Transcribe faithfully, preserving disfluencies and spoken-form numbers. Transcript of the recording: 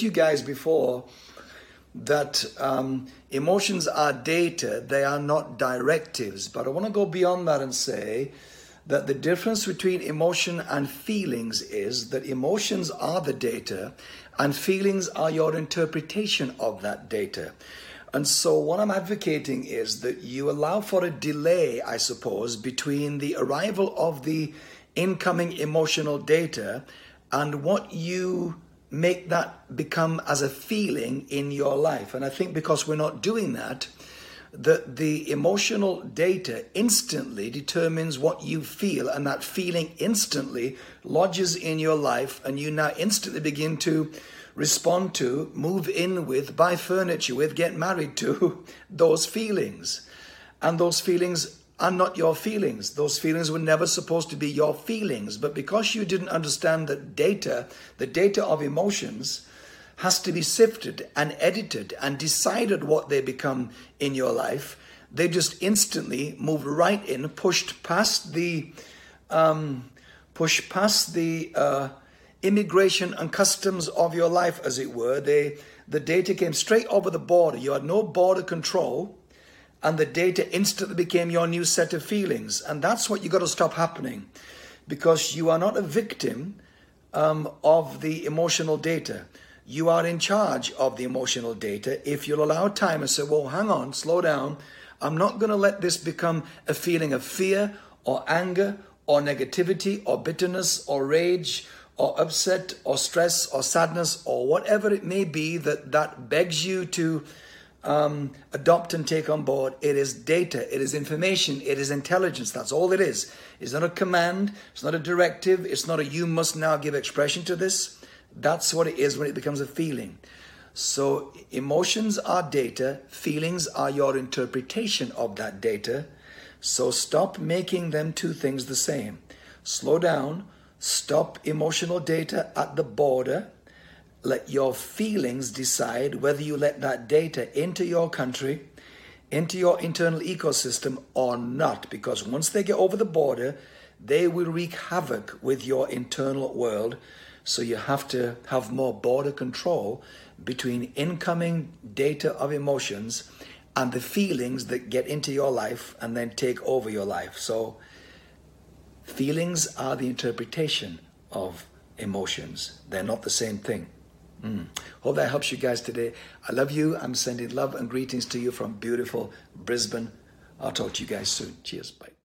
You guys before that um, emotions are data, they are not directives. But I want to go beyond that and say that the difference between emotion and feelings is that emotions are the data and feelings are your interpretation of that data. And so what I'm advocating is that you allow for a delay, I suppose, between the arrival of the incoming emotional data and what you make that become as a feeling in your life. And I think because we're not doing that, that the emotional data instantly determines what you feel, and that feeling instantly lodges in your life, and you now instantly begin to respond to, move in with, buy furniture with, get married to those feelings. And those feelings are not your feelings. Those feelings were never supposed to be your feelings. But because you didn't understand that data, the data of emotions, has to be sifted and edited and decided what they become in your life, they just instantly moved right in, pushed past the, um, pushed past the uh, immigration and customs of your life, as it were. They, the data came straight over the border. You had no border control. And the data instantly became your new set of feelings. And that's what you got to stop happening, because you are not a victim um, of the emotional data. You are in charge of the emotional data. If you'll allow time and say, well, hang on, slow down. I'm not going to let this become a feeling of fear or anger or negativity or bitterness or rage or upset or stress or sadness or whatever it may be that that begs you to Um, adopt and take on board. It is data, it is information, it is intelligence. That's all it is. It's not a command, it's not a directive, it's not a you must now give expression to this. That's what it is when it becomes a feeling. So emotions are data, feelings are your interpretation of that data. So stop making them two things the same. Slow down, stop emotional data at the border. Let your feelings decide whether you let that data into your country, into your internal ecosystem or not. Because once they get over the border, they will wreak havoc with your internal world. So you have to have more border control between incoming data of emotions and the feelings that get into your life and then take over your life. So feelings are the interpretation of emotions. They're not the same thing. Mm. Hope that helps you guys today. I love you. I'm sending love and greetings to you from beautiful Brisbane. I'll talk to you guys soon. Cheers. Bye.